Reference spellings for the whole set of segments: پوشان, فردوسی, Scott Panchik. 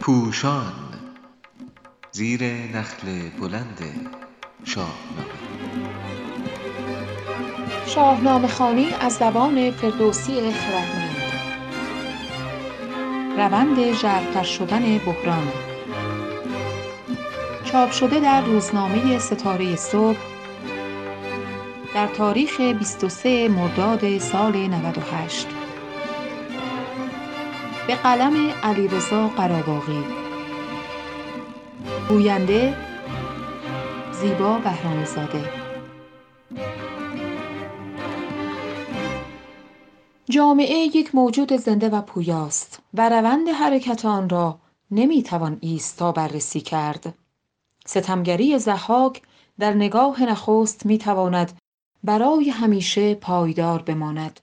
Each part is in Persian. پوشان زیر نخل بلند شاهنامه خوانی از زبان فردوسی خردمند. روند ژرف‌تر شدن بحران چاپ شده در روزنامه ستاره صبح در تاریخ 23 مرداد سال 98 به قلم علیرضا قراباغی، گوینده زیبا بهرام‌زاده. جامعه یک موجود زنده و پویاست و روند حرکت آن را نمیتوان ایستا بررسی کرد. ستمگری ضحاک در نگاه نخست میتواند برای همیشه پایدار بماند،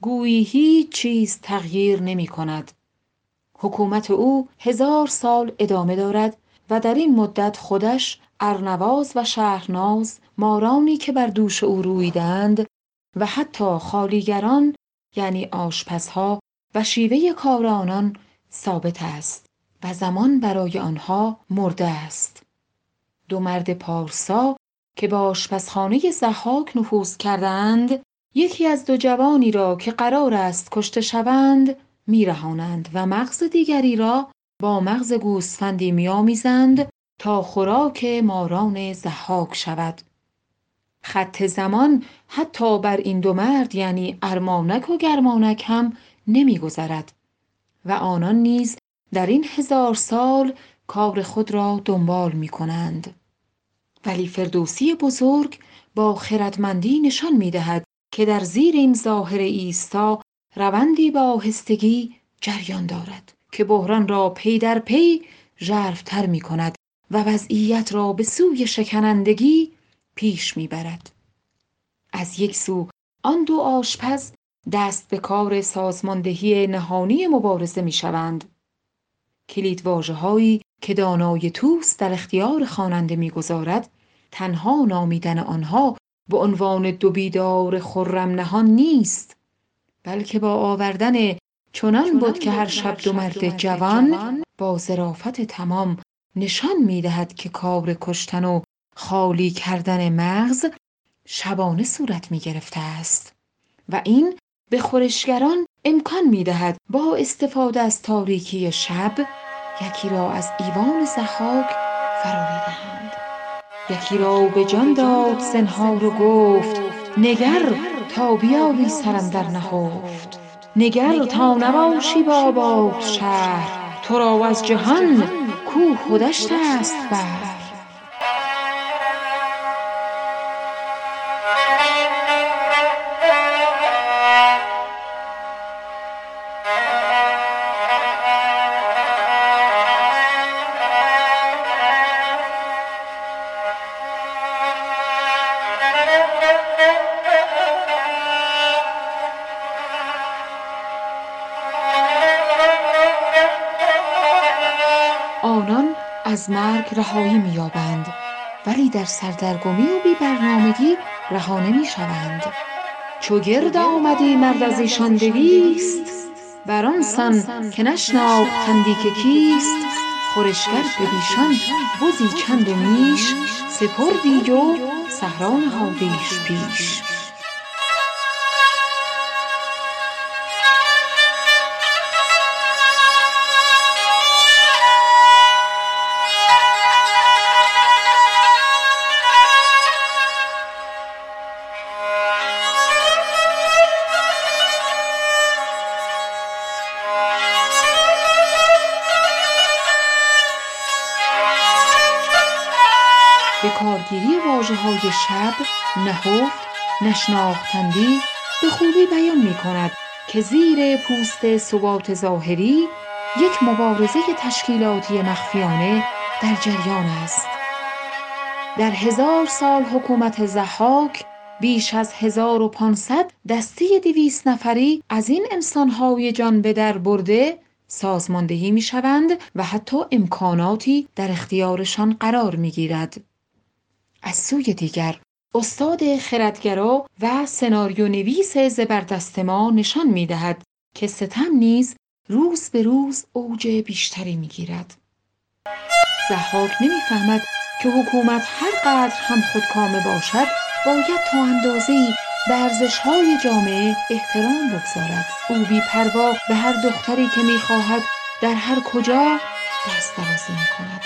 گویی هیچ چیز تغییر نمی کند. حکومت او 1000 سال ادامه دارد و در این مدت خودش، ارنواز و شهرناز، مارانی که بر دوش او رویدند و حتی خالیگران یعنی آشپزها و شیوه کار آنان ثابت است و زمان برای آنها مرده است. 2 مرد پارسا که با آشپزخانه ضحاک نفوذ کردند، یکی از 2 جوانی را که قرار است کشته شوند میرهانند و مغز دیگری را با مغز گوسفندی میامیزند تا خوراک ماران ضحاک شود. خط زمان حتی بر این 2 مرد یعنی ارمانک و گرمانک هم نمیگذرد و آنان نیز در این 1000 سال کار خود را دنبال میکنند. ولی فردوسی بزرگ با خردمندی نشان میدهد که در زیر این ظاهر ایستا روندی با آهستگی جریان دارد که بحران را پی در پی ژرف‌تر می کند و وضعیت را به سوی شکنندگی پیش می برد. از یک سو آن 2 آشپز دست به کار سازماندهی نهانی مبارزه می شوند، کلیدواژه هایی که دانای توس در اختیار خواننده می گذارد. تنها نامیدن آنها به عنوان 2 بیدار خرم نهان نیست، بلکه با آوردن چنان بود که هر شب 2 مرد جوان با ظرافت تمام نشان می‌دهد که کار کشتن و خالی کردن مغز شبانه صورت می‌گرفته است و این به خورشگران امکان می‌دهد با استفاده از تاریکی شب یکی را از ایوان ضحاک فراری دهند. یکی را به جان داد زنهار و گفت نگر تا بیاری سرم در نهفت، نگر تا نباشی با باد شهر، تو را از جهان کو خودش دست بر. آنان از مرگ رهایی می‌یابند، ولی در سردرگمی و بی‌برنامگی رها نمی‌شوند. چو گرد آمدی مرد از ایشان دویست، بر آن سان که نشناختندی که کیست. خورشگر به دیشان بزی چند و میش، سپردی و صحرا نهادیش پیش. به کارگیری واژه‌های شب، نهفت، نشناختندی به خوبی بیان می‌کند که زیر پوست ثبات ظاهری یک مبارزه تشکیلاتی مخفیانه در جریان است. در 1000 سال حکومت ضحاک بیش از 1500 دسته 200 نفری از این انسان‌های جان به در برده سازماندهی می‌شوند و حتی امکاناتی در اختیارشان قرار می‌گیرد. از سوی دیگر استاد خردگرا و سناریو نویس زبردست ما نشان می‌دهد که ستم نیز روز به روز اوج بیشتری میگیرد. ضحاک نمیفهمد که حکومت هر قدر هم خودکامه باشد باید تا اندازه‌ای به ارزش‌های جامعه احترام بگذارد. او بی‌پروا به هر دختری که می‌خواهد در هر کجا دست درازی می‌کند.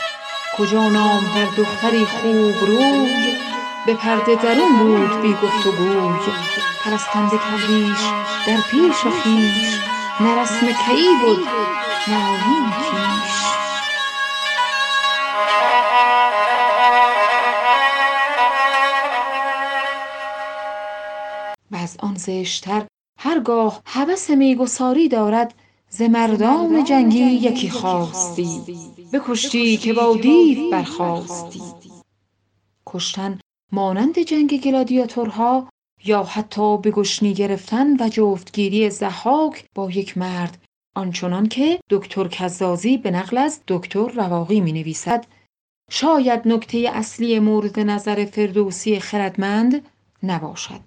کجا نامور دختری خوب روی، به پرده درون بود بی گفت و گوی. پرستنده کردیش در پیش خویش، نه رسم کیی بود نه آیین کیش. و از آن زشتر هرگاه هوس میگساری دارد، ز مردان جنگی یکی خواستی، بکشتی که با دیو برخاستی. کشتن مانند جنگ گلادیاتورها یا حتی به گشنی گرفتن و جفتگیری ضحاک با یک مرد، آنچنان که دکتر کزازی به نقل از دکتر رواقی می نویسد، شاید نکته اصلی مورد نظر فردوسی خردمند نباشد.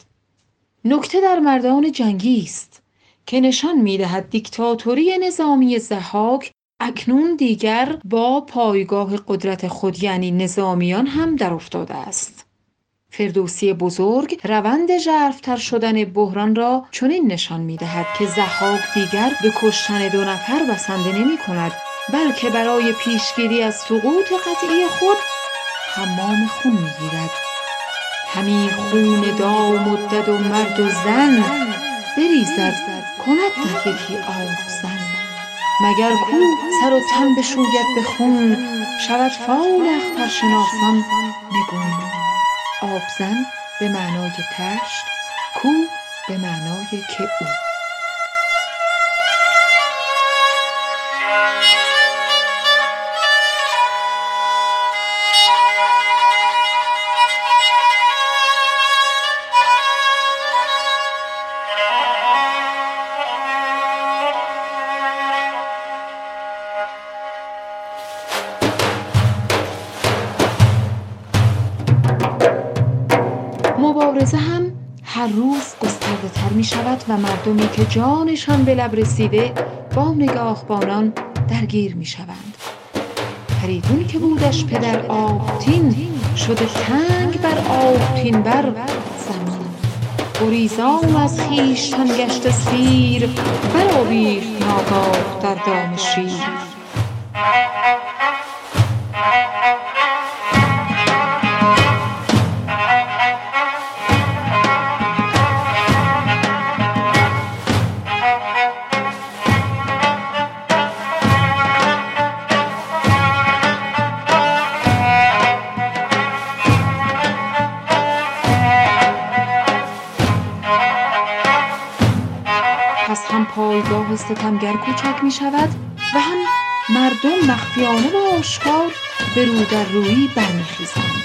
نکته در مردان جنگی است که نشان می‌دهد دیکتاتوری نظامی ضحاک اکنون دیگر با پایگاه قدرت خود یعنی نظامیان هم در افتاده است. فردوسی بزرگ روند ژرف‌تر شدن بحران را چنین نشان می‌دهد که ضحاک دیگر به کشتن 2 نفر بسنده نمی‌کند، بلکه برای پیشگیری از سقوط قطعی خود حمام خون می‌گیرد. همی خون دام و دد و مرد و زن، بریزد کند در یکی آب زن. مگر کو سر و تن بشوید به خون، شود فال اخترشناسان نگون. آب زن به معنای تشت، کو به معنای که او. مبارزه هم هر روز گسترده تر می شود و مردمی که جانشان به لب رسیده با نگاهبانان درگیر می شوند. فریدون که بودش پدر آبتین، شده تنگ بر آبتین بر زمان. گریزان از خویشتن گشته سیر، برآویخت ناگاه در دام شیر. پایگاه ستمگر کوچک می شود و هم مردم مخفیانه و آشکار به رو در رویی برمی خیزند.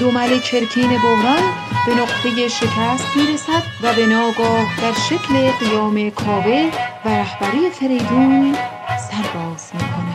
دمل چرکین بحران به نقطه شکست می رسد و به ناگاه در شکل قیام کاوه و رهبری فریدون سرباز می کند.